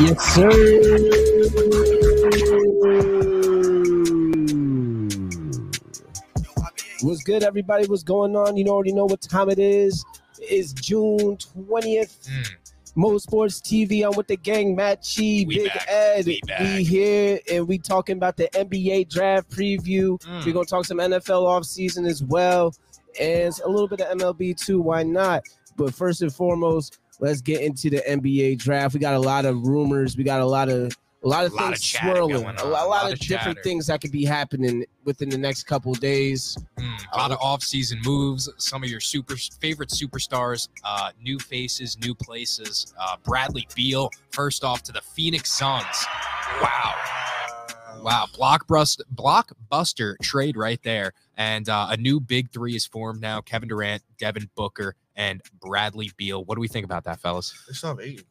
Yes, sir. What's good, everybody? What's going on? You already know what time it is. It's June 20th. Mo Sports TV. I'm with the gang, Matt Chi, Big Ed. We here, and we talking about the NBA draft preview. We're going to talk some NFL offseason as well, and a little bit of MLB too. Why not? But first and foremost, let's get into the NBA draft. We got a lot of rumors. We got a lot of things swirling. A lot of different things that could be happening within the next couple of days. A lot of off-season moves. Some of your favorite superstars, new faces, new places. Bradley Beal, first off, to the Phoenix Suns. Wow. Blockbuster trade right there. And a new big three is formed now. Kevin Durant, Devin Booker, and Bradley Beal. What do we think about that, fellas? It's not eight.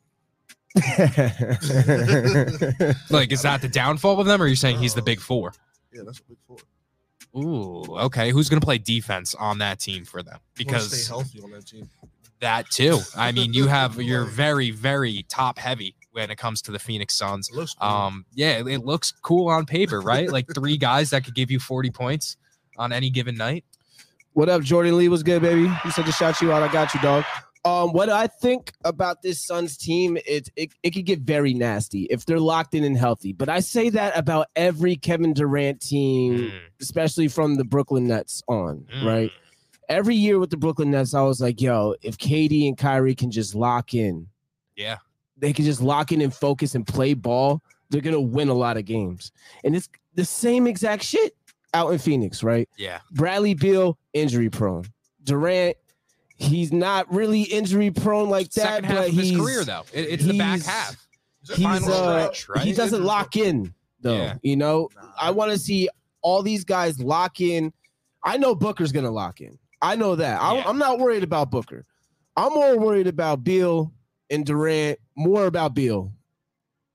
Like, is that the downfall of them, or are you saying he's the big four? Yeah, that's the big four. Ooh, okay. Who's going to play defense on that team for them? Because stay healthy on that team. That too. I mean, you're very, very top heavy when it comes to the Phoenix Suns. It looks cool. Yeah, it looks cool on paper, right? Like three guys that could give you 40 points on any given night. What up, Jordan Lee? What's good, baby? You said to shout you out. I got you, dog. What I think about this Suns team, it could get very nasty if they're locked in and healthy. But I say that about every Kevin Durant team, especially from the Brooklyn Nets on, right? Every year with the Brooklyn Nets, I was like, yo, if KD and Kyrie can just lock in. Yeah. They can just lock in and focus and play ball. They're going to win a lot of games. And it's the same exact shit out in Phoenix, right? Yeah. Bradley Beal, injury prone. Durant, he's not really injury prone like that. Second half of his career, though. It's the back half. Stretch, right? He doesn't lock in, though. Yeah. You know, I want to see all these guys lock in. I know Booker's going to lock in. I know that. Yeah. I'm not worried about Booker. I'm more worried about Beal and Durant, more about Beal.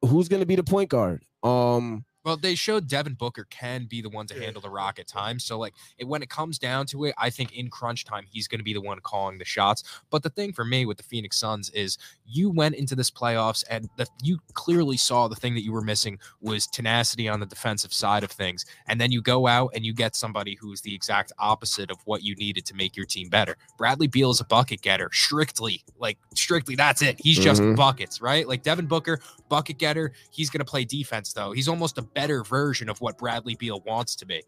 Who's going to be the point guard? Well, they showed Devin Booker can be the one to handle the rock at times. So, like, when it comes down to it, I think in crunch time, he's going to be the one calling the shots. But the thing for me with the Phoenix Suns is you went into this playoffs and you clearly saw the thing that you were missing was tenacity on the defensive side of things. And then you go out and you get somebody who's the exact opposite of what you needed to make your team better. Bradley Beal is a bucket getter, strictly. That's it. He's just buckets, right? Like Devin Booker, bucket getter. He's going to play defense, though. He's almost a better version of what Bradley Beal wants to be.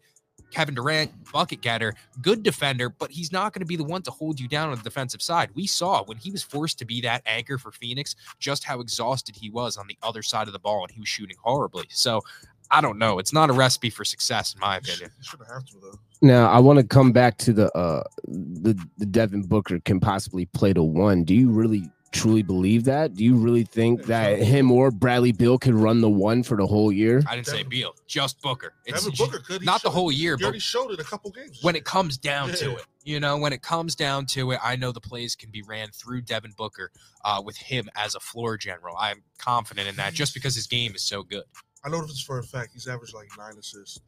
Kevin Durant, bucket getter, good defender, but he's not going to be the one to hold you down on the defensive side. We saw when he was forced to be that anchor for Phoenix, just how exhausted he was on the other side of the ball, and he was shooting horribly. So I don't know. It's not a recipe for success, in my opinion. Now I want to come back to the Devin Booker can possibly play the one. Do you really truly believe that? Do you really think that him or Bradley Beal could run the one for the whole year? I didn't say Beal, just Booker. It's Booker could not the whole year, but he already showed it a couple games. When it comes down to it, I know the plays can be ran through Devin Booker with him as a floor general. I'm confident in that just because his game is so good. I know this for a fact. He's averaged like 9 assists.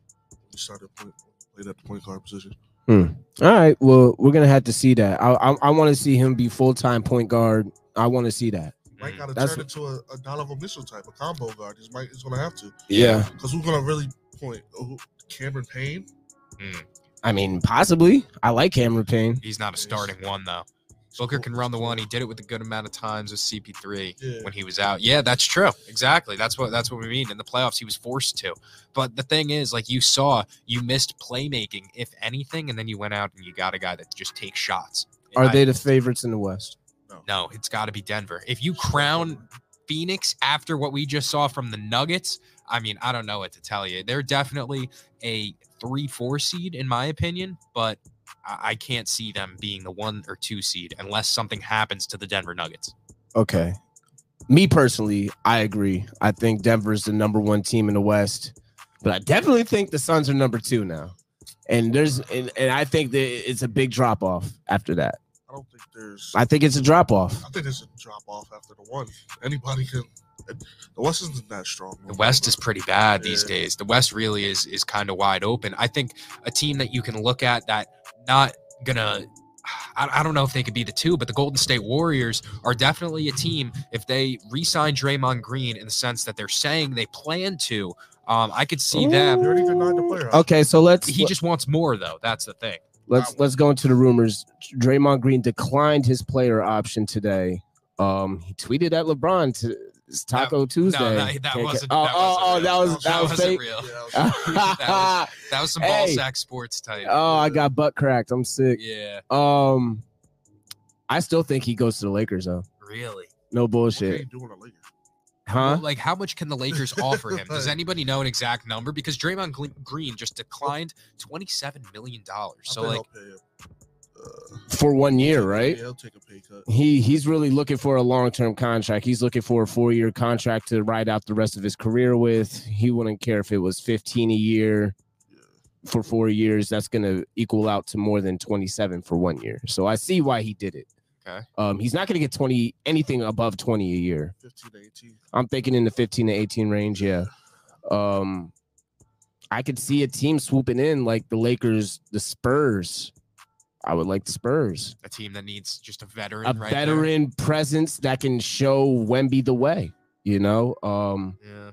He started playing at the point guard position. All right. Well, we're gonna have to see that. I want to see him be full-time point guard. I want to see that. Mike got to turn into a Donovan Mitchell type, a combo guard. Mike is going to have to. Yeah. Because who's going to really point? Oh, Cameron Payne? I mean, possibly. I like Cameron Payne. He's not a starting one, though. Booker can run the one. He did it with a good amount of times with CP3 when he was out. Yeah, that's true. Exactly. That's what we mean. In the playoffs, he was forced to. But the thing is, like you saw, you missed playmaking, if anything, and then you went out and you got a guy that just takes shots. Are they the favorites in the West? No, it's got to be Denver. If you crown Phoenix after what we just saw from the Nuggets, I mean, I don't know what to tell you. They're definitely a 3-4 seed, in my opinion, but I can't see them being the 1 or 2 seed unless something happens to the Denver Nuggets. Okay. Me personally, I agree. I think Denver is the number 1 team in the West, but I definitely think the Suns are number 2 now. And I think that it's a big drop-off after that. I think it's a drop-off. I think it's a drop-off after the one. Anybody can. The West isn't that strong. The West is pretty bad these days. The West really is kind of wide open. I think a team that you can look at that not going to I don't know if they could be the two, but the Golden State Warriors are definitely a team. If they re-sign Draymond Green in the sense that they're saying they plan to, I could see them. Okay, so let's. He just wants more, though. That's the thing. Let's go into the rumors. Draymond Green declined his player option today. He tweeted at LeBron to. It's Taco Tuesday. No, that wasn't real. That was some ball sack sports type. Oh, I got butt cracked. I'm sick. Yeah. I still think he goes to the Lakers though. Really? No bullshit. What are you doing at Lakers? Huh? Like, how much can the Lakers offer him? Does anybody know an exact number? Because Draymond Green just declined $27 million. So like. For 1 year, right? Yeah, he'll take a pay cut. He's really looking for a long-term contract. He's looking for a 4-year contract to ride out the rest of his career with. He wouldn't care if it was 15 a year for 4 years. That's going to equal out to more than 27 for 1 year. So I see why he did it. Okay. He's not going to get anything above 20 a year. 15 to 18. I'm thinking in the 15 to 18 range. Yeah. I could see a team swooping in like the Lakers, the Spurs. I would like the Spurs. A team that needs just a veteran presence that can show Wemby the way, you know? Yeah.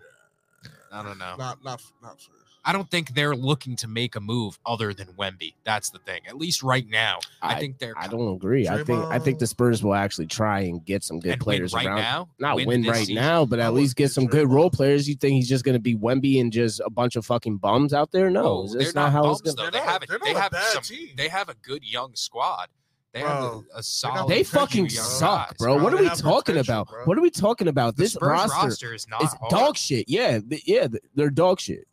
I don't know. Not Spurs. I don't think they're looking to make a move other than Wemby. That's the thing. At least right now. I think they're. I don't agree. Draymond. I think the Spurs will actually try and get some good players right around. Now? Not win right season. Now, but at least get some good role players. You think he's just going to be Wemby and just a bunch of fucking bums out there? No, that's not how it's going to be. They have a good young squad. They have a solid. They fucking suck, bro. What are we talking about? What are we talking about? This roster is not dog shit. Yeah, they're dog shit.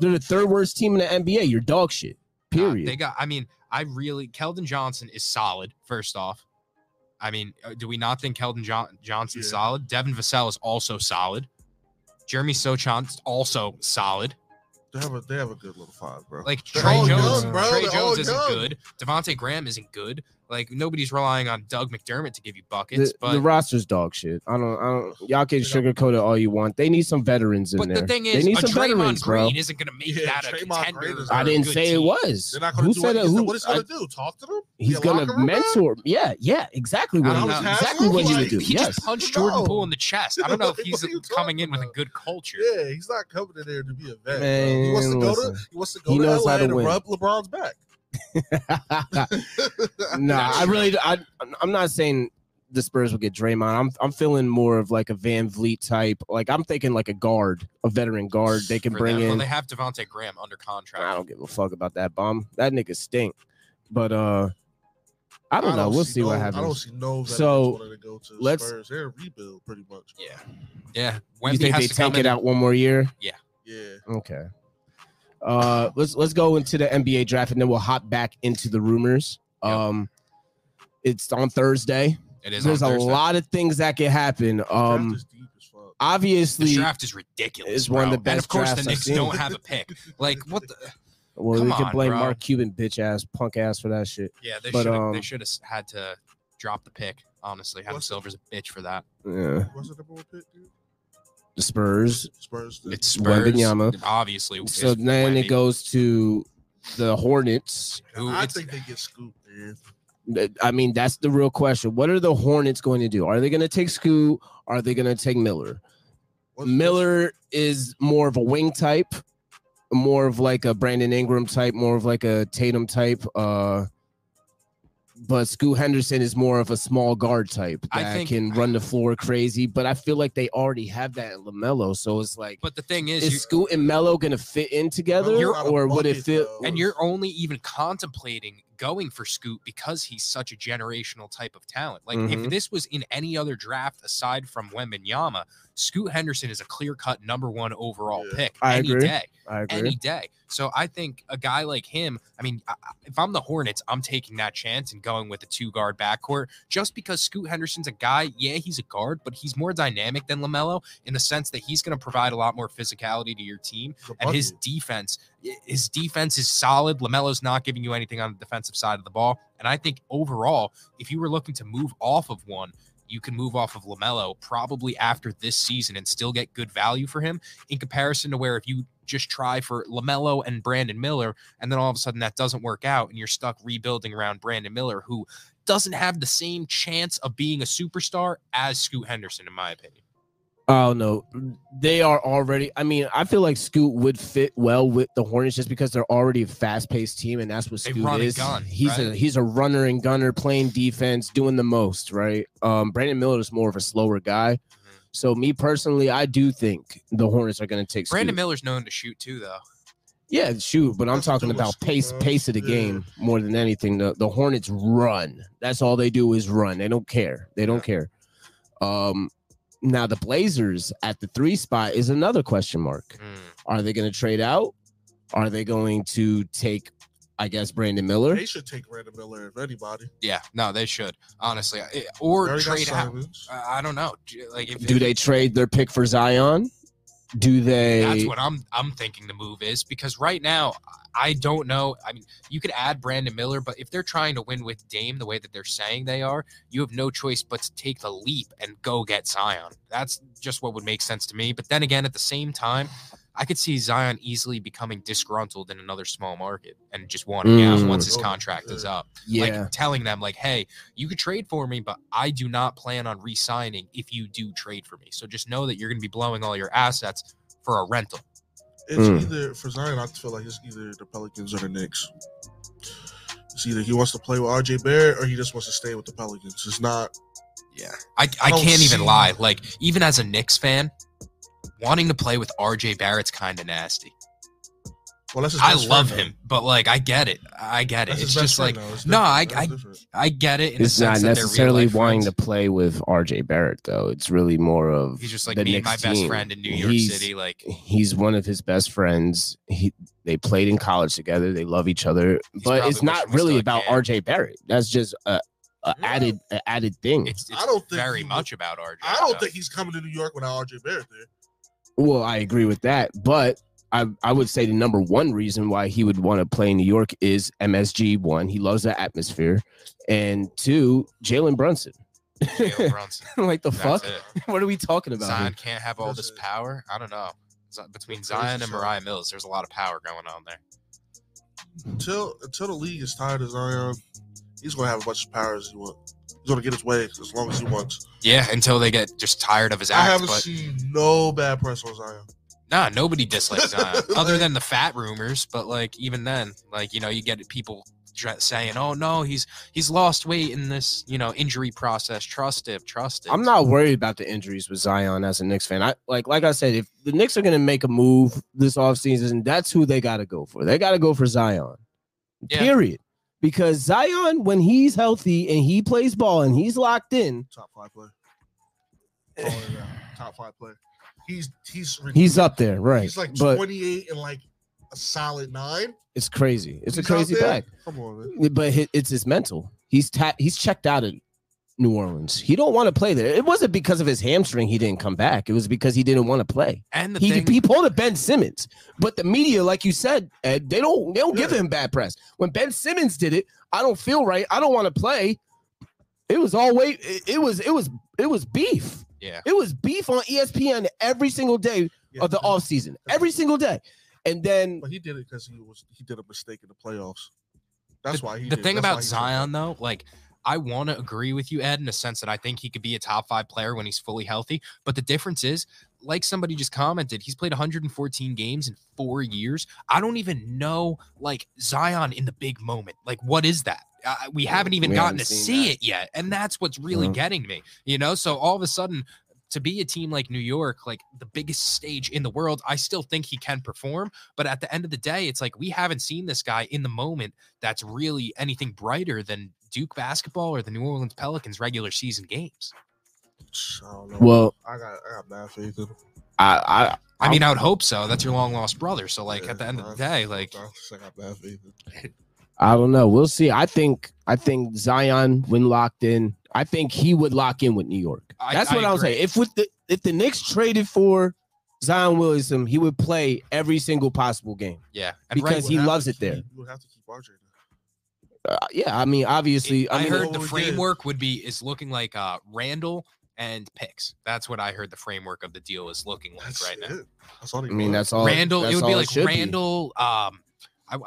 They're the third worst team in the NBA. You're dog shit. Period. Keldon Johnson is solid, first off. I mean, do we not think Keldon Johnson's solid? Devin Vassell is also solid. Jeremy Sochan's also solid. They have a good little five, bro. Like Trey Jones isn't good. Devontae Graham isn't good. Like nobody's relying on Doug McDermott to give you buckets. But the roster's dog shit. I don't. Y'all can sugarcoat it all you want. They need some veterans in there. But the thing is, Draymond Green isn't going to make that a contender. I didn't say it was. They're not going to do it. What is going to do? Talk to them? He's going to mentor. Yeah, exactly what he would do. He just punched Jordan Poole in the chest. I don't know if he's coming in with a good culture. Yeah, he's not coming in there to be a vet. He wants to go to LA and rub LeBron's back. I'm not saying the Spurs will get Draymond. I'm feeling more of like a Van Vliet type. Like I'm thinking like a guard, a veteran guard they can bring in. Well, they have Devontae Graham under contract. I don't give a fuck about that bum. That nigga stink. But I don't know. We'll see what happens. I don't see no. So to go to Spurs. They're a rebuild pretty much. Yeah. When you think they tank it out one more year? Yeah. Okay. Let's go into the NBA draft and then we'll hop back into the rumors. It's on Thursday. It is. There's a lot of things that can happen. Obviously, the draft is ridiculous. It's one of the best. And of course, the Knicks don't have a pick. Like what? Well, we can blame Mark Cuban, bitch ass, punk ass for that shit. Yeah, they should have had to drop the pick. Honestly, Adam Silver's a bitch for that. Yeah. What's the number one pick, dude? The Spurs. It's Spurs. Wembanyama. Obviously. So then Wemby. It goes to the Hornets. I think they get Scoot, man. I mean, that's the real question. What are the Hornets going to do? Are they going to take Scoot? Are they going to take Miller? Miller is more of a wing type, more of like a Brandon Ingram type, more of like a Tatum type. But Scoot Henderson is more of a small guard type that can run the floor crazy. But I feel like they already have that in LaMelo. So it's like, but the thing is Scoot and Melo going to fit in together or would it fit? And you're only even contemplating going for Scoot because he's such a generational type of talent. Like if this was in any other draft aside from Wembanyama, Scoot Henderson is a clear-cut number one overall pick any day. So I think a guy like him, I mean, if I'm the Hornets, I'm taking that chance and going with a two-guard backcourt just because Scoot Henderson's a guy, he's a guard, but he's more dynamic than LaMelo in the sense that he's going to provide a lot more physicality to your team. And his defense is solid. LaMelo's not giving you anything on the defensive side of the ball. And I think overall, if you were looking to move off of one, you can move off of LaMelo probably after this season and still get good value for him in comparison to where if you just try for LaMelo and Brandon Miller, and then all of a sudden that doesn't work out, and you're stuck rebuilding around Brandon Miller, who doesn't have the same chance of being a superstar as Scoot Henderson, in my opinion. Oh, no. They are already... I mean, I feel like Scoot would fit well with the Hornets just because they're already a fast-paced team, and that's what Scoot is. Gun, he's right? He's a runner and gunner, playing defense, doing the most, right? Brandon Miller is more of a slower guy. Mm-hmm. So, me personally, I do think the Hornets are going to take Scoot. Brandon Miller's known to shoot, too, though. Yeah, shoot, but I'm talking about pace of the game more than anything. The Hornets run. That's all they do is run. They don't care. They don't care. Now, the Blazers at the 3 spot is another question mark. Are they going to trade out? Are they going to take, I guess, Brandon Miller? They should take Brandon Miller, if anybody. Yeah, no, they should, honestly. Or trade out. I don't know. Like, do they trade their pick for Zion? Do they? That's what I'm thinking the move is, because right now, I don't know. I mean, you could add Brandon Miller, but if they're trying to win with Dame the way that they're saying they are, you have no choice but to take the leap and go get Zion. That's just what would make sense to me. But then again, at the same time, I could see Zion easily becoming disgruntled in another small market and just wanting out once his contract is up. Yeah. Like telling them, like, hey, you could trade for me, but I do not plan on re-signing if you do trade for me. So just know that you're going to be blowing all your assets for a rental. It's either for Zion, I feel like it's either the Pelicans or the Knicks. It's either he wants to play with RJ Barrett or he just wants to stay with the Pelicans. It's not. Yeah, I can't even lie. Like, even as a Knicks fan, wanting to play with RJ Barrett's kind of nasty. Well, that's his best friend, love him, but like I get it. That's I get it. It's not necessarily wanting to play with RJ Barrett though. It's really more of he's just like me and my best friend in New York City. Like he's one of his best friends. They played in college together. They love each other, but it's not really about RJ Barrett. That's just added thing. It's I don't think very much about RJ. I don't think he's coming to New York without RJ Barrett there. Well, I agree with that, but I would say the number one reason why he would want to play in New York is MSG. 1, he loves the atmosphere, and 2, Jalen Brunson. Like the fuck? What are we talking about? Zion can't have all this power. I don't know. Between Zion and Mariah Mills, there's a lot of power going on there. Until the league is tired of Zion, he's gonna have as much power as he wants. He's gonna get his way as long as he wants. Yeah, until they get just tired of his acts. I haven't seen no bad press on Zion. Nah, nobody dislikes Zion, other than the fat rumors. But, like, even then, like, you know, you get people saying, oh, no, he's lost weight in this, you know, injury process. Trust him. I'm not worried about the injuries with Zion as a Knicks fan. Like I said, if the Knicks are going to make a move this offseason, that's who they got to go for. They got to go for Zion, period. Because Zion, when he's healthy and he plays ball and he's locked in. Top five player. He's up there, right? He's like 28 and like a solid 9. It's crazy. It's a crazy back. Come on, man. But it's his mental. He's checked out of New Orleans. He don't want to play there. It wasn't because of his hamstring he didn't come back. It was because he didn't want to play. And he pulled a Ben Simmons. But the media, like you said, Ed, they don't give him bad press. When Ben Simmons did it, I don't feel right. I don't want to play. It was always it was beef. Yeah, it was beef on ESPN every single day of the offseason. Every single day. And then but he did it because he did a mistake in the playoffs. That's why he did it. The thing about Zion, though, like I want to agree with you, Ed, in the sense that I think he could be a top 5 player when he's fully healthy. But the difference is, like somebody just commented, he's played 114 games in 4 years. I don't even know, like, Zion in the big moment. Like, what is that? We haven't even gotten to see it yet. And that's what's really getting me, you know? So all of a sudden, to be a team like New York, like the biggest stage in the world, I still think he can perform. But at the end of the day, it's like we haven't seen this guy in the moment that's really anything brighter than Duke basketball or the New Orleans Pelicans regular season games. I don't know. Well, I got bad faith in him. I mean, I would hope so. That's your long lost brother. So, like, at the end of the day, like, I got bad faith in him. I don't know. We'll see. I think Zion, when locked in, I think he would lock in with New York. That's what I was saying. If the Knicks traded for Zion Williamson, he would play every single possible game. Yeah, and because he loves it there. You would have to keep RJ. Yeah, I mean, obviously, I heard the framework would be looking like Randall and picks. That's what I heard the framework of the deal is looking like right now. That's all. I mean, that's all. Randall. That's it would be like Randall. I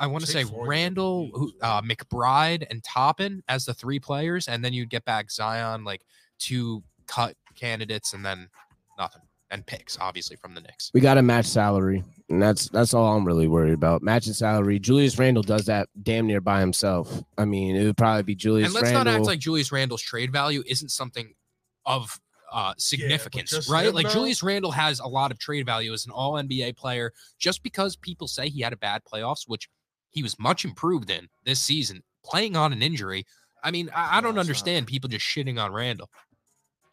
want to say Randall, McBride, and Toppin as the three players, and then you'd get back Zion, like two cut candidates, and then nothing. And picks, obviously, from the Knicks. We got to match salary, and that's all I'm really worried about. Matching salary. Julius Randle does that damn near by himself. I mean, it would probably be Julius Randle. And let's not act like Julius Randle's trade value isn't something of significance, right? Like, Julius Randle has a lot of trade value as an all-NBA player. Just because people say he had a bad playoffs, which he was much improved in this season, playing on an injury, I mean, I don't understand people just shitting on Randle.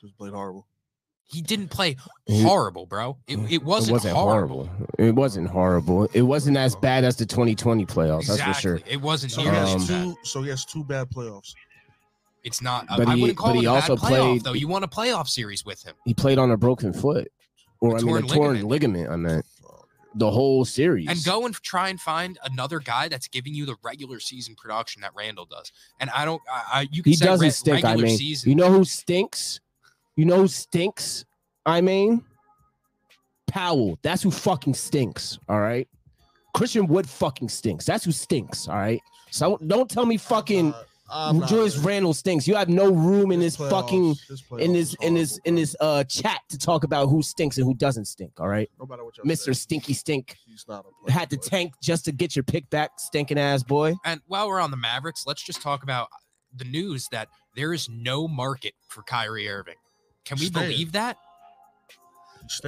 Just played horrible. He didn't play horrible, bro. It wasn't horrible. It wasn't horrible. It wasn't as bad as the 2020 playoffs. Exactly. That's for sure. It wasn't. So, he has two bad playoffs. It's not. But I wouldn't call it a bad playoff, though. You want a playoff series with him. He played on a broken foot. Or a torn ligament, I meant. The whole series. And go and try and find another guy that's giving you the regular season production that Randall does. And I don't. You know who stinks? You know who stinks? I mean, Powell. That's who fucking stinks, all right? Christian Wood fucking stinks. That's who stinks, all right? So don't tell me fucking Julius Randle stinks. You have no room in this chat to talk about who stinks and who doesn't stink, all right? No matter what Mr. Stinky Stink had to tank just to get your pick back, stinking ass boy. And while we're on the Mavericks, let's just talk about the news that there is no market for Kyrie Irving. Can we believe that?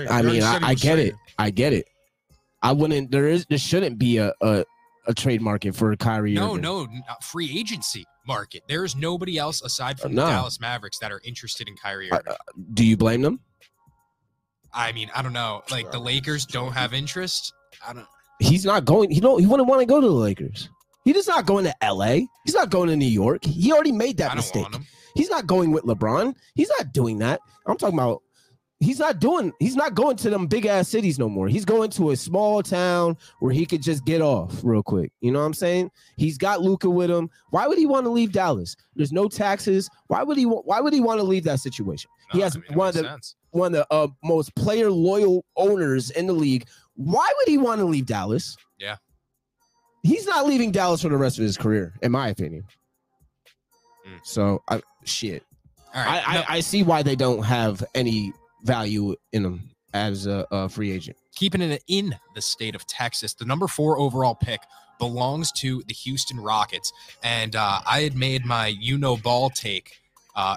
I mean, I get it. I get it. I wouldn't. There shouldn't be a trade market for Kyrie. No, free agency market. There is nobody else aside from the Dallas Mavericks that are interested in Kyrie Irving. Do you blame them? I mean, I don't know. Like, the Lakers don't have interest. I don't. He's not going. He wouldn't want to go to the Lakers. He does not going to L.A. He's not going to New York. He already made that mistake. He's not going with LeBron. He's not doing that. I'm talking about he's not going to them big ass cities no more. He's going to a small town where he could just get off real quick. You know what I'm saying? He's got Luka with him. Why would he want to leave Dallas? There's no taxes. Why would he want to leave that situation? No, he has one of the most player loyal owners in the league. Why would he want to leave Dallas? Yeah. He's not leaving Dallas for the rest of his career, in my opinion. So, all right. I see why they don't have any value in them as a free agent. Keeping it in the state of Texas, the number 4 overall pick belongs to the Houston Rockets. And I had made my Ball take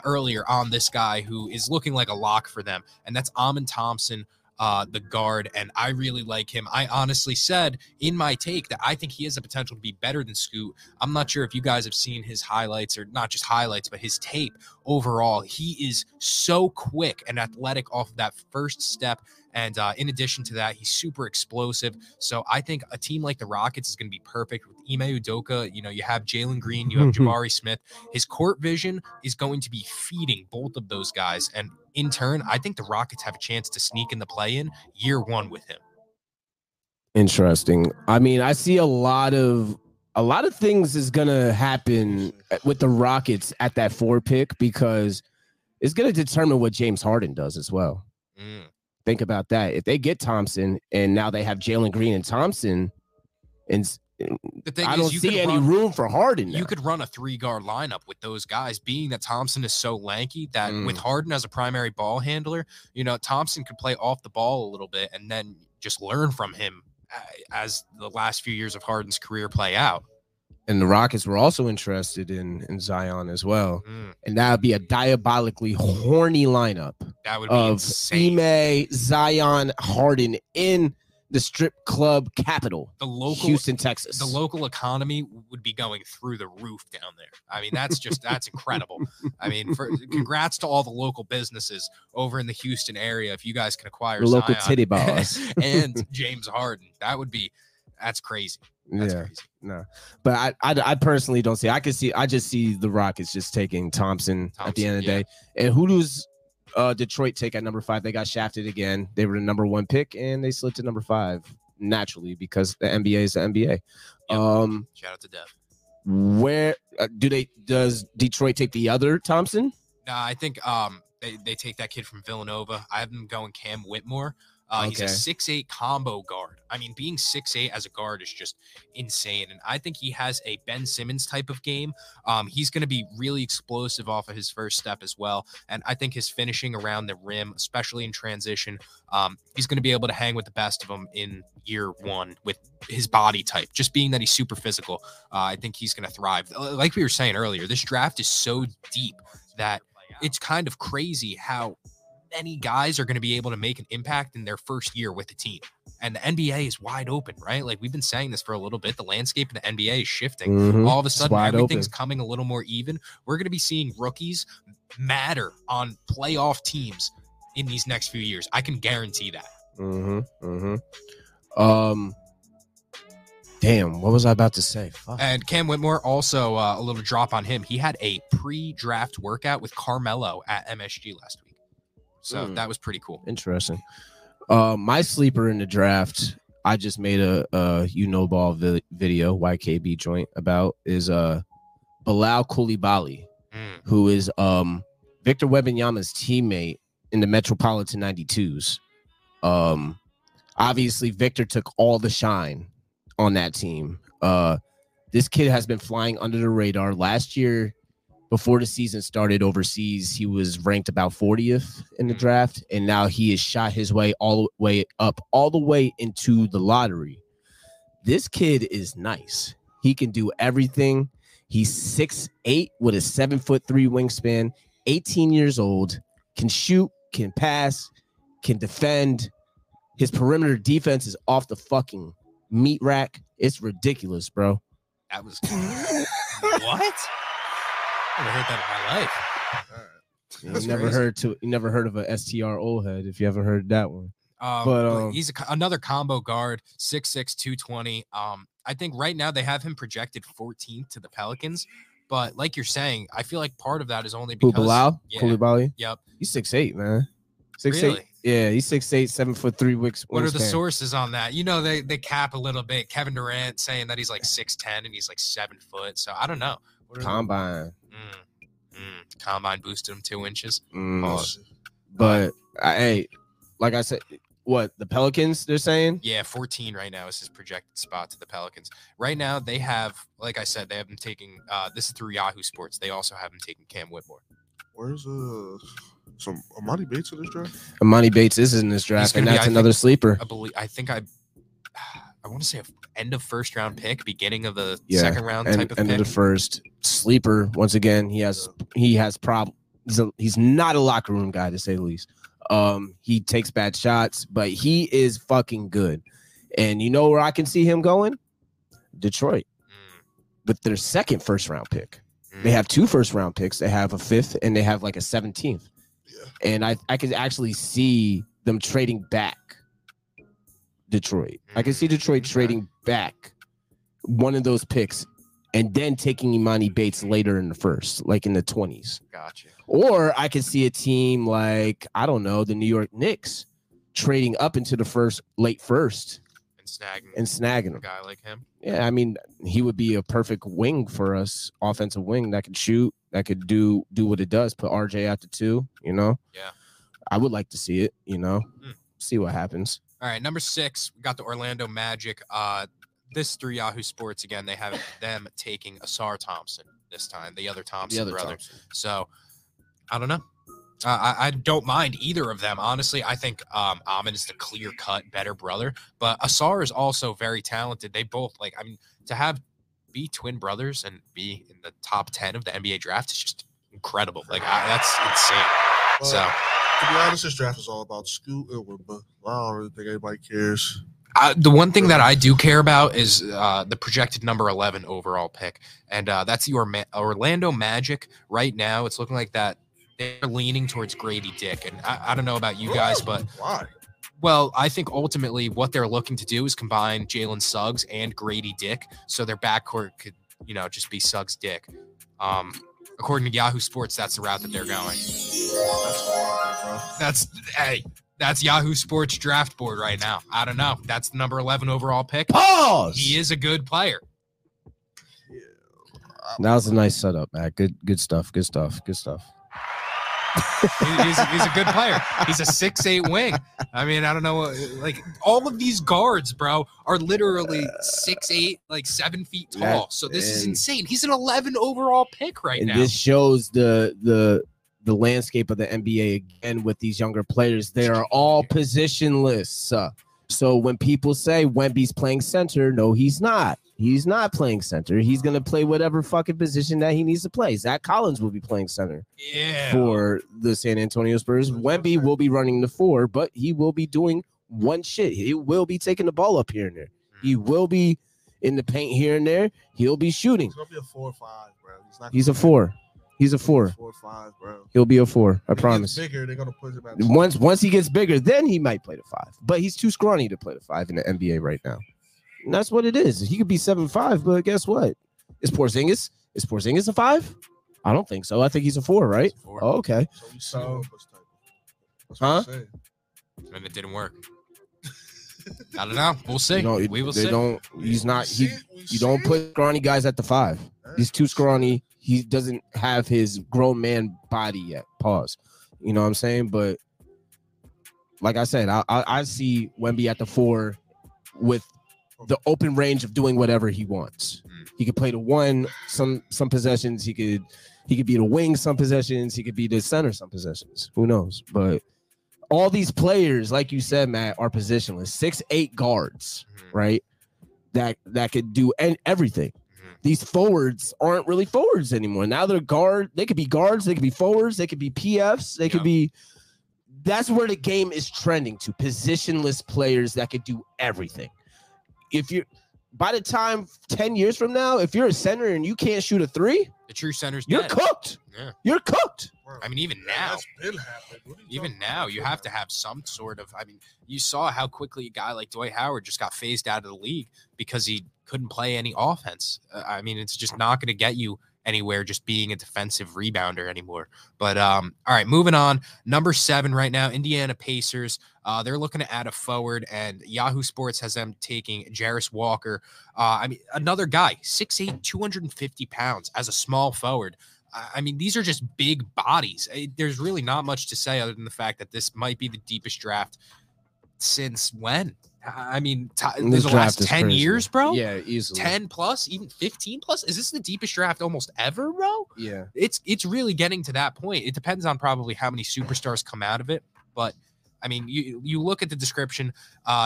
earlier on this guy who is looking like a lock for them, and that's Amin Thompson, the guard, and I really like him. I honestly said in my take that I think he has the potential to be better than Scoot. I'm not sure if you guys have seen his highlights, or not just highlights, but his tape overall. He is so quick and athletic off of that first step, and in addition to that, he's super explosive. So I think a team like the Rockets is going to be perfect with Ime Udoka. You know, you have Jalen Green, you have Jabari Smith. His court vision is going to be feeding both of those guys, and in turn, I think the Rockets have a chance to sneak in the play-in year one with him. Interesting. I mean, I see a lot of things is going to happen with the Rockets at that 4 pick, because it's going to determine what James Harden does as well. Think about that. If they get Thompson and now they have Jalen Green and Thompson, and I don't see any room for Harden. You could run a 3-guard lineup with those guys, being that Thompson is so lanky that with Harden as a primary ball handler, you know, Thompson could play off the ball a little bit and then just learn from him as the last few years of Harden's career play out. And the Rockets were also interested in Zion as well. And that would be a diabolically horny lineup. That would be insane. Ime, Zion, Harden in the strip club capital, the local Houston, Texas. The local economy would be going through the roof down there. I mean, that's incredible. I mean, congrats to all the local businesses over in the Houston area. If you guys can acquire the local titty boss and James Harden, that's crazy. That's crazy. No, but I personally don't see. I just see the Rockets just taking Thompson at the end of the day. And who does Detroit take at number 5? They got shafted again. They were the number 1 pick and they slid to number 5 naturally, because the NBA is the NBA. Yep. Shout out to Dev. Where does Detroit take the other Thompson? No, I think They take that kid from Villanova. I have them going Cam Whitmore. He's a 6'8 combo guard. I mean, being 6'8 as a guard is just insane. And I think he has a Ben Simmons type of game. He's going to be really explosive off of his first step as well. And I think his finishing around the rim, especially in transition, he's going to be able to hang with the best of them in year one with his body type. Just being that he's super physical, I think he's going to thrive. Like we were saying earlier, this draft is so deep that it's kind of crazy how many guys are going to be able to make an impact in their first year with the team. And the NBA is wide open, right? Like we've been saying this for a little bit. The landscape in the NBA is shifting. All of a sudden, everything's coming a little more even. We're going to be seeing rookies matter on playoff teams in these next few years. I can guarantee that. Damn, what was I about to say? Fuck. And Cam Whitmore, also a little drop on him. He had a pre-draft workout with Carmelo at MSG last week. So that was pretty cool. Interesting. My sleeper in the draft, I just made a ball video, YKB joint about, is Bilal Coulibaly, who is Victor Wembanyama's teammate in the Metropolitan 92s. Obviously, Victor took all the shine on that team. This kid has been flying under the radar. Last year, before the season started overseas, he was ranked about 40th in the draft, and now he has shot his way all the way up, all the way into the lottery. This kid is nice. He can do everything. He's 6'8" with a 7'3" wingspan, 18 years old, can shoot, can pass, can defend. His perimeter defense is off the fucking meat rack. It's ridiculous, bro. That was what? I've never heard that in my life. You never heard of a STR old head if you haven't heard that one. But he's another combo guard, 6'6", 220. I think right now they have him projected 14th to the Pelicans. But like you're saying, I feel like part of that is only because Coulibaly? Yep. He's 6'8", man. 6'8". Really? Yeah, he's 6'8", 7'3" wicks. What are the sources on that? You know, they cap a little bit. Kevin Durant saying that he's like 6'10" and he's like 7 foot. So I don't know. Combine. Combine boosted him 2 inches. But hey, like I said, what the Pelicans they're saying? Yeah, 14 right now is his projected spot to the Pelicans. Right now they have, like I said, they have him taking this is through Yahoo Sports. They also have him taking Cam Whitmore. Where's some Emoni Bates in this draft? Emoni Bates is in this draft, and that's another sleeper. I want to say end of first round pick, beginning of the second round type of pick. End of the first sleeper. Once again, he has problems. He's not a locker room guy, to say the least. He takes bad shots, but he is fucking good. And you know where I can see him going? Detroit. With their second first round pick. They have 2 first round picks. They have a 5th and they have like a 17th. Yeah. And I could actually see them trading back. Detroit. I can see Detroit trading back one of those picks and then taking Emoni Bates later in the first, like in the 20s. Gotcha. Or I could see a team like, I don't know, the New York Knicks trading up into the late first. And snagging a guy like him. Yeah, I mean, he would be a perfect wing for us, offensive wing that could shoot, that could do what it does, put RJ out to 2, you know? Yeah. I would like to see it, you know? See what happens. All right, number 6, we got the Orlando Magic. This through Yahoo Sports again. They have them taking Asar Thompson this time, the other Thompson brother. So I don't know. I don't mind either of them, honestly. I think Amin is the clear-cut better brother, but Asar is also very talented. They both to have be twin brothers and be in the top 10 of the NBA draft is just incredible. That's insane. To be honest, this draft is all about Scoot Henderson, but I don't really think anybody cares. The one thing that I do care about is the projected number 11 overall pick, and that's the Orlando Magic right now. It's looking like that they're leaning towards Grady Dick, and I don't know about you guys, but why? Well, I think ultimately what they're looking to do is combine Jalen Suggs and Grady Dick, so their backcourt could, just be Suggs Dick. According to Yahoo Sports, that's the route that they're going. That's Yahoo Sports draft board right now. I don't know. That's the number 11 overall pick. Pause. He is a good player. That was a nice setup, Matt. Good stuff. He's a good player. He's a 6'8" wing. I mean, I don't know. Like, all of these guards, bro, are literally 6'8", like 7 feet tall. So this is insane. He's an 11 overall pick right now. This shows the landscape of the NBA again with these younger players. They are all positionless. So when people say Wemby's playing center, no, he's not. He's not playing center. He's going to play whatever fucking position that he needs to play. Zach Collins will be playing center for the San Antonio Spurs. Wemby will be running the four, but he will be doing one shit. He will be taking the ball up here and there. He will be in the paint here and there. He'll be shooting. He's going to be a 4 or 5, bro. He's a 4. He's a 4. 4 or 5, bro. He'll be a 4. I promise. Bigger, they're gonna push him out. Once he gets bigger, then he might play the 5. But he's too scrawny to play the 5 in the NBA right now. And that's what it is. He could be 7'5", but guess what? Is Porzingis a 5? I don't think so. I think he's a 4, right? He's a 4. Oh, okay. So huh? And it didn't work. I don't know. We'll see. We will see. You don't put scrawny guys at the 5. He's too scrawny. He doesn't have his grown man body yet. Pause. You know what I'm saying? But like I said, I see Wemby at the 4 with the open range of doing whatever he wants. He could play the 1 some possessions. He could be the wing some possessions. He could be the center some possessions. Who knows? But all these players, like you said, Matt, are positionless. 6'8" guards, right? That could do everything. These forwards aren't really forwards anymore. Now they're guard. They could be guards. They could be forwards. They could be PFs. They could be. That's where the game is trending to, positionless players that could do everything. By the time 10 years from now, if you're a center and you can't shoot a 3, the true center's dead. You're cooked. Yeah. You're cooked. I mean, even now, you have to have some sort of, I mean, you saw how quickly a guy like Dwight Howard just got phased out of the league because he couldn't play any offense. I mean, it's just not going to get you anywhere just being a defensive rebounder anymore. But all right, moving on. Number 7 right now, Indiana Pacers. They're looking to add a forward, and Yahoo Sports has them taking Jarris Walker. I mean, another guy, 6'8", 250 pounds as a small forward. I mean, these are just big bodies. There's really not much to say other than the fact that this might be the deepest draft since when? I mean, the last 10 years, bro. Yeah, easily 10 plus, even 15 plus. Is this the deepest draft almost ever, bro? Yeah, it's really getting to that point. It depends on probably how many superstars come out of it. But I mean, you look at the description.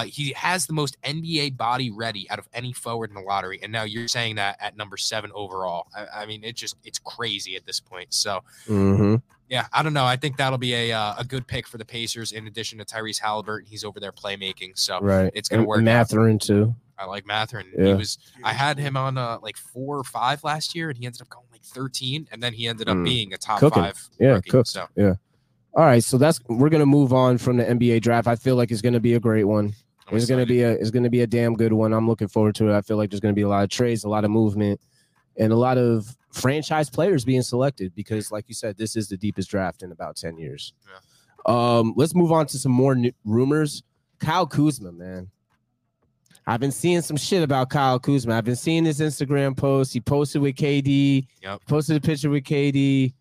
He has the most NBA body ready out of any forward in the lottery. And now you're saying that at number 7 overall. I mean, it's crazy at this point. So, yeah, I don't know. I think that'll be a good pick for the Pacers in addition to Tyrese Halliburton. He's over there playmaking. So it's going to work. Mathurin too. I like Mathurin. Yeah. I had him on like 4 or 5 last year, and he ended up going like 13. And then he ended up being a top 5 rookie. So, yeah. All right, so we're gonna move on from the NBA draft. I feel like it's gonna be a great one. It's gonna be a damn good one. I'm looking forward to it. I feel like there's gonna be a lot of trades, a lot of movement, and a lot of franchise players being selected because, like you said, this is the deepest draft in about 10 years. Yeah. Let's move on to some more rumors. Kyle Kuzma, man. I've been seeing some shit about Kyle Kuzma. I've been seeing his Instagram posts. He posted with KD. Yep. Posted a picture with KD.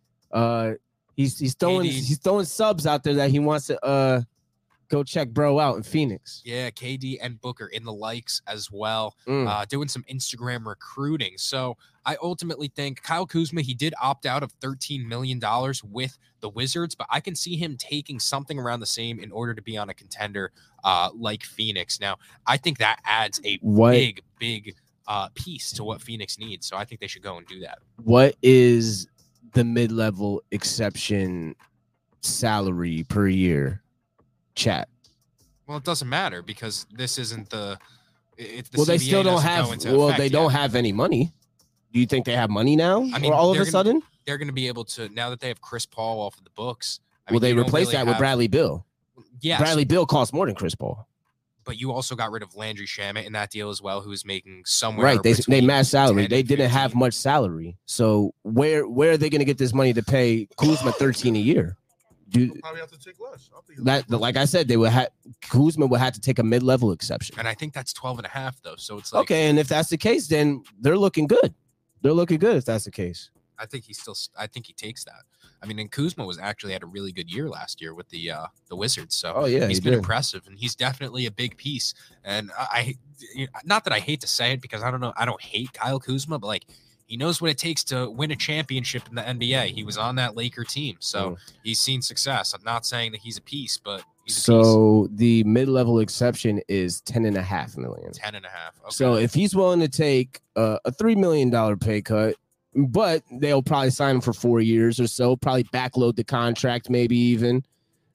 He's throwing subs out there that he wants to go check bro out in Phoenix. Yeah, KD and Booker in the likes as well, doing some Instagram recruiting. So I ultimately think Kyle Kuzma, he did opt out of $13 million with the Wizards, but I can see him taking something around the same in order to be on a contender like Phoenix. Now, I think that adds a big piece to what Phoenix needs. So I think they should go and do that. What is the mid-level exception salary per year, chat? Well, it doesn't matter because this isn't the. They still don't have. They don't have any money. Do you think they have money now? I mean, or all of a sudden, they're going to be able to now that they have Chris Paul off of the books. They replace that with Bradley Beal. Yeah, Bradley Beal costs more than Chris Paul. But you also got rid of Landry Shamet in that deal as well, who's making somewhere. Right, they matched salary. They didn't have much salary. So where are they going to get this money to pay Kuzma $13 a year? Dude, probably have to take less. Like I said, Kuzma would have to take a mid-level exception. And I think that's 12.5 though. So it's like, okay, and if that's the case, then they're looking good. If that's the case, I think he takes that. I mean, and Kuzma was actually had a really good year last year with the Wizards. So he's been impressive, and he's definitely a big piece. And I not that I hate to say it, because I don't know, I don't hate Kyle Kuzma, but like, he knows what it takes to win a championship in the NBA. He was on that Laker team, so he's seen success. I'm not saying that he's a piece, but he's a piece. So the mid-level exception is $10.5 million. Okay. So if he's willing to take a $3 million pay cut, but they'll probably sign him for 4 years or so, probably backload the contract, maybe even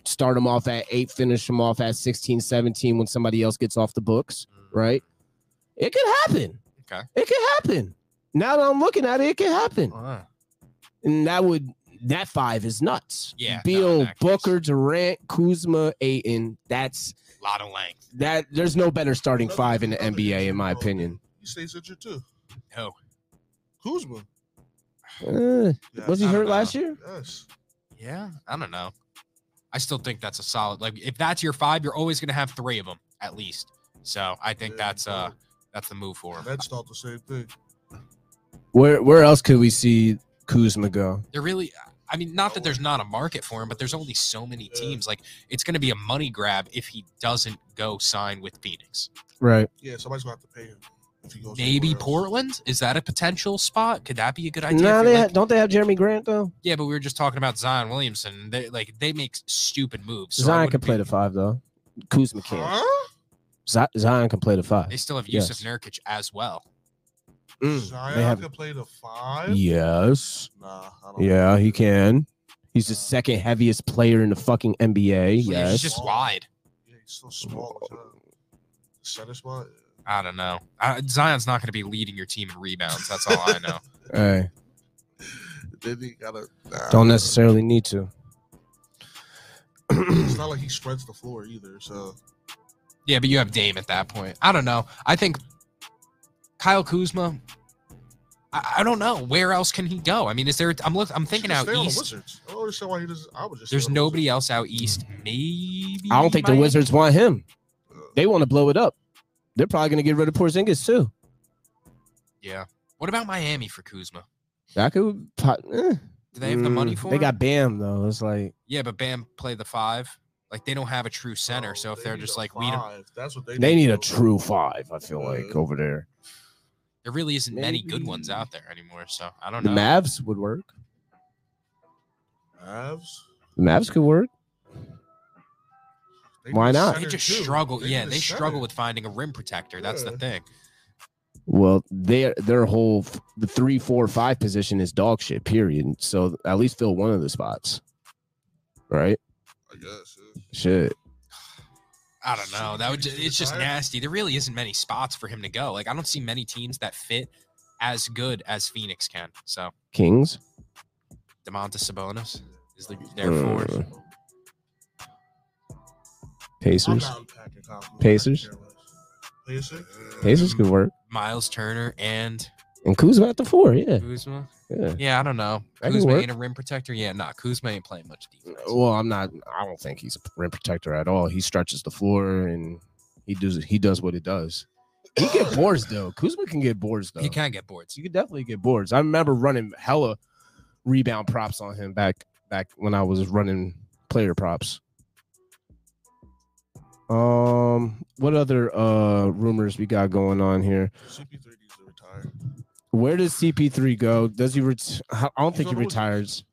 start him off at 8, finish him off at 16, 17 when somebody else gets off the books, right? It could happen. Okay. It could happen. Now that I'm looking at it, it can happen. And that five is nuts. Yeah. Beal, Booker, Durant, Kuzma, Ayton. That's a lot of length. There's no better starting five in the NBA, in my opinion. You say such a two. No. Kuzma. Was he hurt last year? Yes. Yeah. I don't know. I still think that's a solid. Like, if that's your five, you're always going to have three of them at least. So I think that's the move for him. That's not the same thing. Where else could we see Kuzma go? They're really, I mean, not that there's not a market for him, but there's only so many teams. Like, it's going to be a money grab if he doesn't go sign with Phoenix. Right. Yeah, somebody's going to have to pay him. If he goes maybe Portland? Else. Is that a potential spot? Could that be a good idea? No, don't they have Jeremy Grant, though? Yeah, but we were just talking about Zion Williamson. They make stupid moves. So Zion can play the five, though. Kuzma can't. Zion can play the five. They still have Yusuf Nurkic as well. Zion can play the five? Yes. Nah, I don't know. He can. He's the second heaviest player in the fucking NBA. So yes. He's just wide. Yeah, he's so small. Center spot? I don't know. Zion's not going to be leading your team in rebounds. That's all I know. Hey. Don't necessarily need to. It's not like he spreads the floor either. So. Yeah, but you have Dame at that point. I don't know. I think Kyle Kuzma, I don't know. Where else can he go? I mean, is there? I'm thinking out east. I don't understand why he doesn't. There's nobody else out east. Maybe. I don't think the Wizards want him. They want to blow it up. They're probably going to get rid of Porzingis too. Yeah. What about Miami for Kuzma? That could. Do they have the money for? They got Bam though. It's like. Yeah, but Bam played the five. Like, they don't have a true center. So if they're just like we don't. That's what they need a true five. I feel like over there. There really isn't many good ones out there anymore, so I don't know. The Mavs would work. Mavs could work. Why not? They just struggle. They struggle with finding a rim protector. That's the thing. Well, their whole the 3, 4, 5 position is dog shit, period. So at least fill one of the spots, right? I guess. Shit. I don't know. That would just—it's just nasty. There really isn't many spots for him to go. Like, I don't see many teams that fit as good as Phoenix can. So Kings, Domantas Sabonis is their fourth. Pacers could work. Miles Turner and Kuzma at the four. Yeah. Kuzma. Yeah, I don't know. Kuzma ain't a rim protector. Yeah, Kuzma ain't playing much defense. Well, I don't think he's a rim protector at all. He stretches the floor and he does what it does. He get boards though. Kuzma can get boards though. He can get boards. You could definitely get boards. I remember running hella rebound props on him back when I was running player props. What other rumors we got going on here? CP3 needs to retire. Where does CP3 go? Does he retire? I don't think he retires.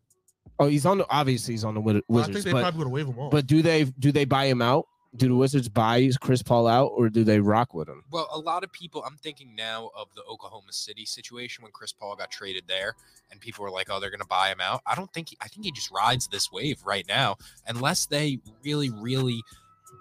Oh, he's on the obviously he's on the Wizards. I think they probably would waive him off. But do they buy him out? Do the Wizards buy Chris Paul out, or do they rock with him? Well, a lot of people, I'm thinking now of the Oklahoma City situation when Chris Paul got traded there, and people were like, "Oh, they're going to buy him out." I think he just rides this wave right now, unless they really, really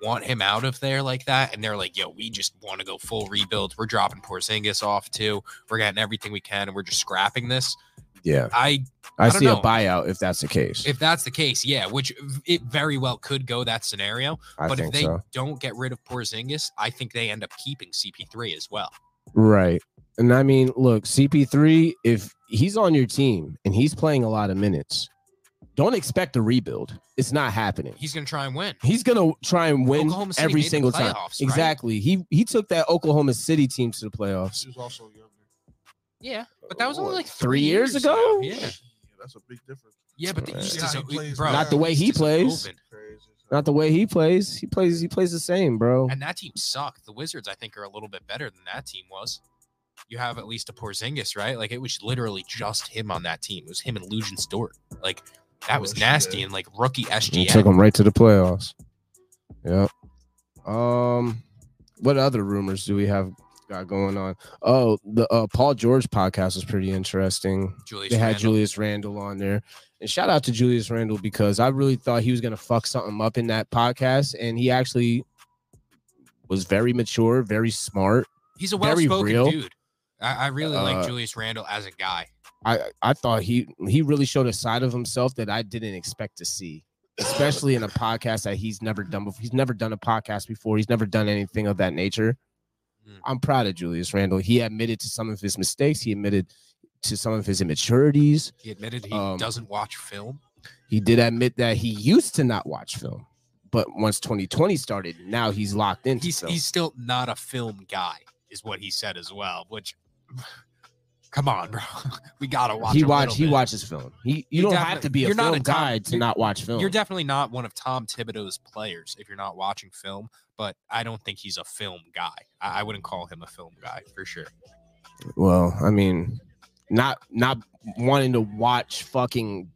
want him out of there like that, and they're like, yo, we just want to go full rebuild. We're dropping Porzingis off too. We're getting everything we can, and we're just scrapping this. Yeah, I see a buyout if that's the case. If that's the case, yeah, which it very well could go that scenario. But if they don't get rid of Porzingis, I think they end up keeping CP3 as well. Right, and I mean, look, CP3, if he's on your team and he's playing a lot of minutes, don't expect a rebuild. It's not happening. He's going to try and win. He's going to try and win every single time. Exactly. He took that Oklahoma City team to the playoffs. He was also younger. Yeah, but that was only like 3 years ago. Yeah, that's a big difference. Yeah, but the East is open, bro. Not the way he plays. Not the way he plays. He plays the same, bro. And that team sucked. The Wizards, I think, are a little bit better than that team was. You have at least a Porzingis, right? Like, it was literally just him on that team. It was him and Lujan Dort. Like, that was nasty. And, like, rookie SGA. It took him right to the playoffs. Yep. What other rumors do we have got going on? Oh, the Paul George podcast was pretty interesting. They had Julius Randle on there. And shout out to Julius Randle, because I really thought he was going to fuck something up in that podcast. And he actually was very mature, very smart. He's a well-spoken dude. I really like Julius Randle as a guy. I thought he really showed a side of himself that I didn't expect to see, especially in a podcast that he's never done before. He's never done a podcast before. He's never done anything of that nature. I'm proud of Julius Randle. He admitted to some of his mistakes. He admitted to some of his immaturities. He admitted he doesn't watch film. He did admit that he used to not watch film. But once 2020 started, now he's locked into film. He's still not a film guy, is what he said as well, which... Come on, bro. We gotta watch. He watches film. You don't have to be a film guy to not watch film. You're definitely not one of Tom Thibodeau's players if you're not watching film. But I don't think he's a film guy. I wouldn't call him a film guy for sure. Well, I mean, not wanting to watch fucking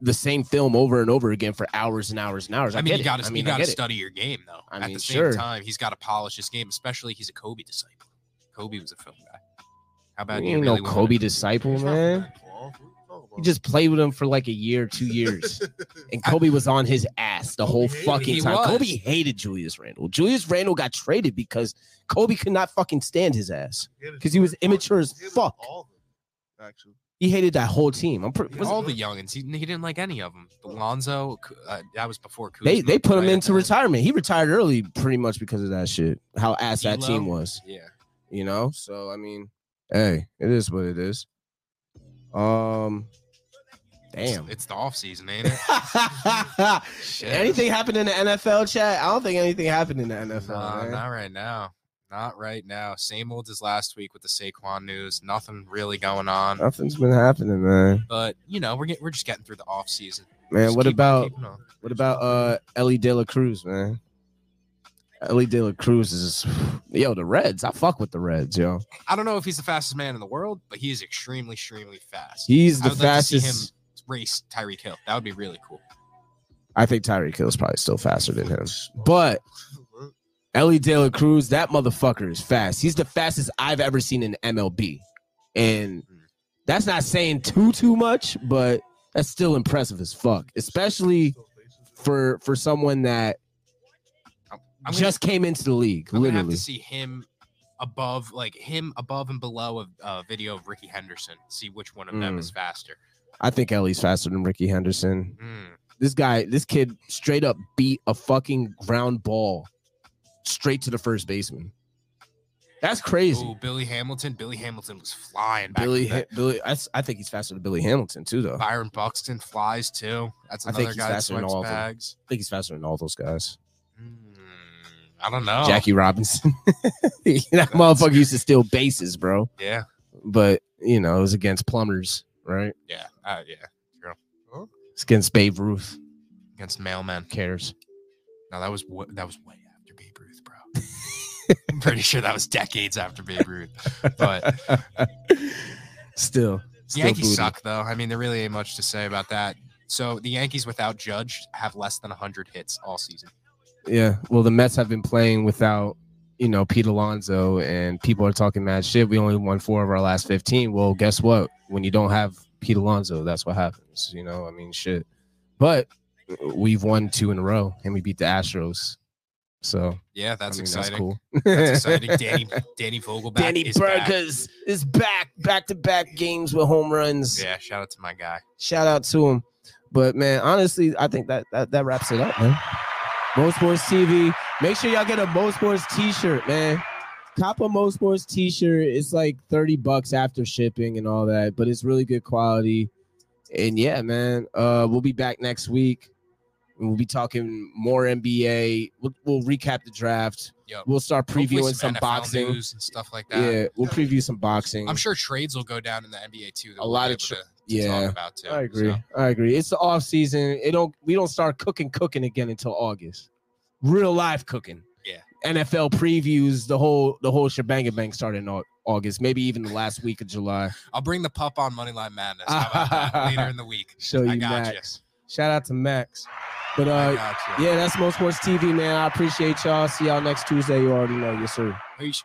the same film over and over again for hours and hours and hours. You gotta study your game though. At the same time, he's got to polish his game. Especially, he's a Kobe disciple. Kobe was a film guy. How about you? Really no Kobe disciple, man. He just played with him for like a year, 2 years, and Kobe was on his ass the whole fucking time. Kobe hated Julius Randle. Julius Randle got traded because Kobe could not fucking stand his ass because he was immature as fuck. Actually, he hated that whole team. All the youngins. He didn't like any of them. Lonzo, that was before Kuzma. They put him into retirement. He retired early, pretty much because of that shit. How ass that team was. Yeah, you know. So I mean. Hey, it is what it is. Damn. It's the offseason, ain't it? Shit. Anything happened in the NFL, chat? I don't think anything happened in the NFL. No, not right now. Not right now. Same old as last week with the Saquon news. Nothing really going on. Nothing's been happening, man. But, you know, we're just getting through the offseason. Man, what about Ellie De La Cruz, man? Ellie De La Cruz is, yo, the Reds. I fuck with the Reds, yo. I don't know if he's the fastest man in the world, but he is extremely, extremely fast. He's the fastest. Like to see him race Tyreek Hill. That would be really cool. I think Tyreek Hill is probably still faster than him. But Ellie De La Cruz, that motherfucker is fast. He's the fastest I've ever seen in MLB. And that's not saying too much, but that's still impressive as fuck, especially for someone that came into the league. I'm gonna have to see him above and below a video of Rickey Henderson. See which one of them is faster. I think Ellie's faster than Rickey Henderson. This kid straight up beat a fucking ground ball straight to the first baseman. That's crazy. Ooh, Billy Hamilton was flying back. I think he's faster than Billy Hamilton too, though. Byron Buxton flies too. That's another guy that swipes bags. I think he's faster than all those guys. I don't know. Jackie Robinson. That motherfucker used to steal bases, bro. Yeah. But, you know, it was against plumbers, right? Yeah. Yeah. Girl. It's against Babe Ruth. Against mailman. Cares. No, that was way after Babe Ruth, bro. I'm pretty sure that was decades after Babe Ruth. But still Yankees booty. Suck, though. I mean, there really ain't much to say about that. So the Yankees without Judge have less than 100 hits all season. Yeah, well, the Mets have been playing without, you know, Pete Alonso, and people are talking mad shit. We only won 4 of our last 15. Well, guess what? When you don't have Pete Alonso, that's what happens. You know, I mean, shit. But we've won 2 in a row, and we beat the Astros. So yeah, exciting. That's cool. That's exciting. Danny Vogelback. Danny Burgers is back. Back-to-back games with home runs. Yeah, shout out to my guy. Shout out to him. But man, honestly, I think that wraps it up, man. Mo Sports TV. Make sure y'all get a Mo Sports t-shirt, man. Cop a Mo Sports t-shirt. It's like $30 after shipping and all that, but it's really good quality. And yeah, man, we'll be back next week. We'll be talking more NBA. We'll recap the draft. Yep. We'll start previewing some NFL boxing news and stuff like that. Yeah, we'll preview some boxing. I'm sure trades will go down in the NBA too. A lot of talk about too. I agree. So. I agree. It's the off season. We don't start cooking again until August. Real life cooking. Yeah. NFL previews, the whole shebang started in August, maybe even the last week of July. I'll bring the pup on Moneyline Madness. How about that? Later in the week. Show you, I got Max. You. Shout out to Max. But yeah, that's Mo Sports TV, man. I appreciate y'all. See y'all next Tuesday. You already know. Yes, sir. Peace.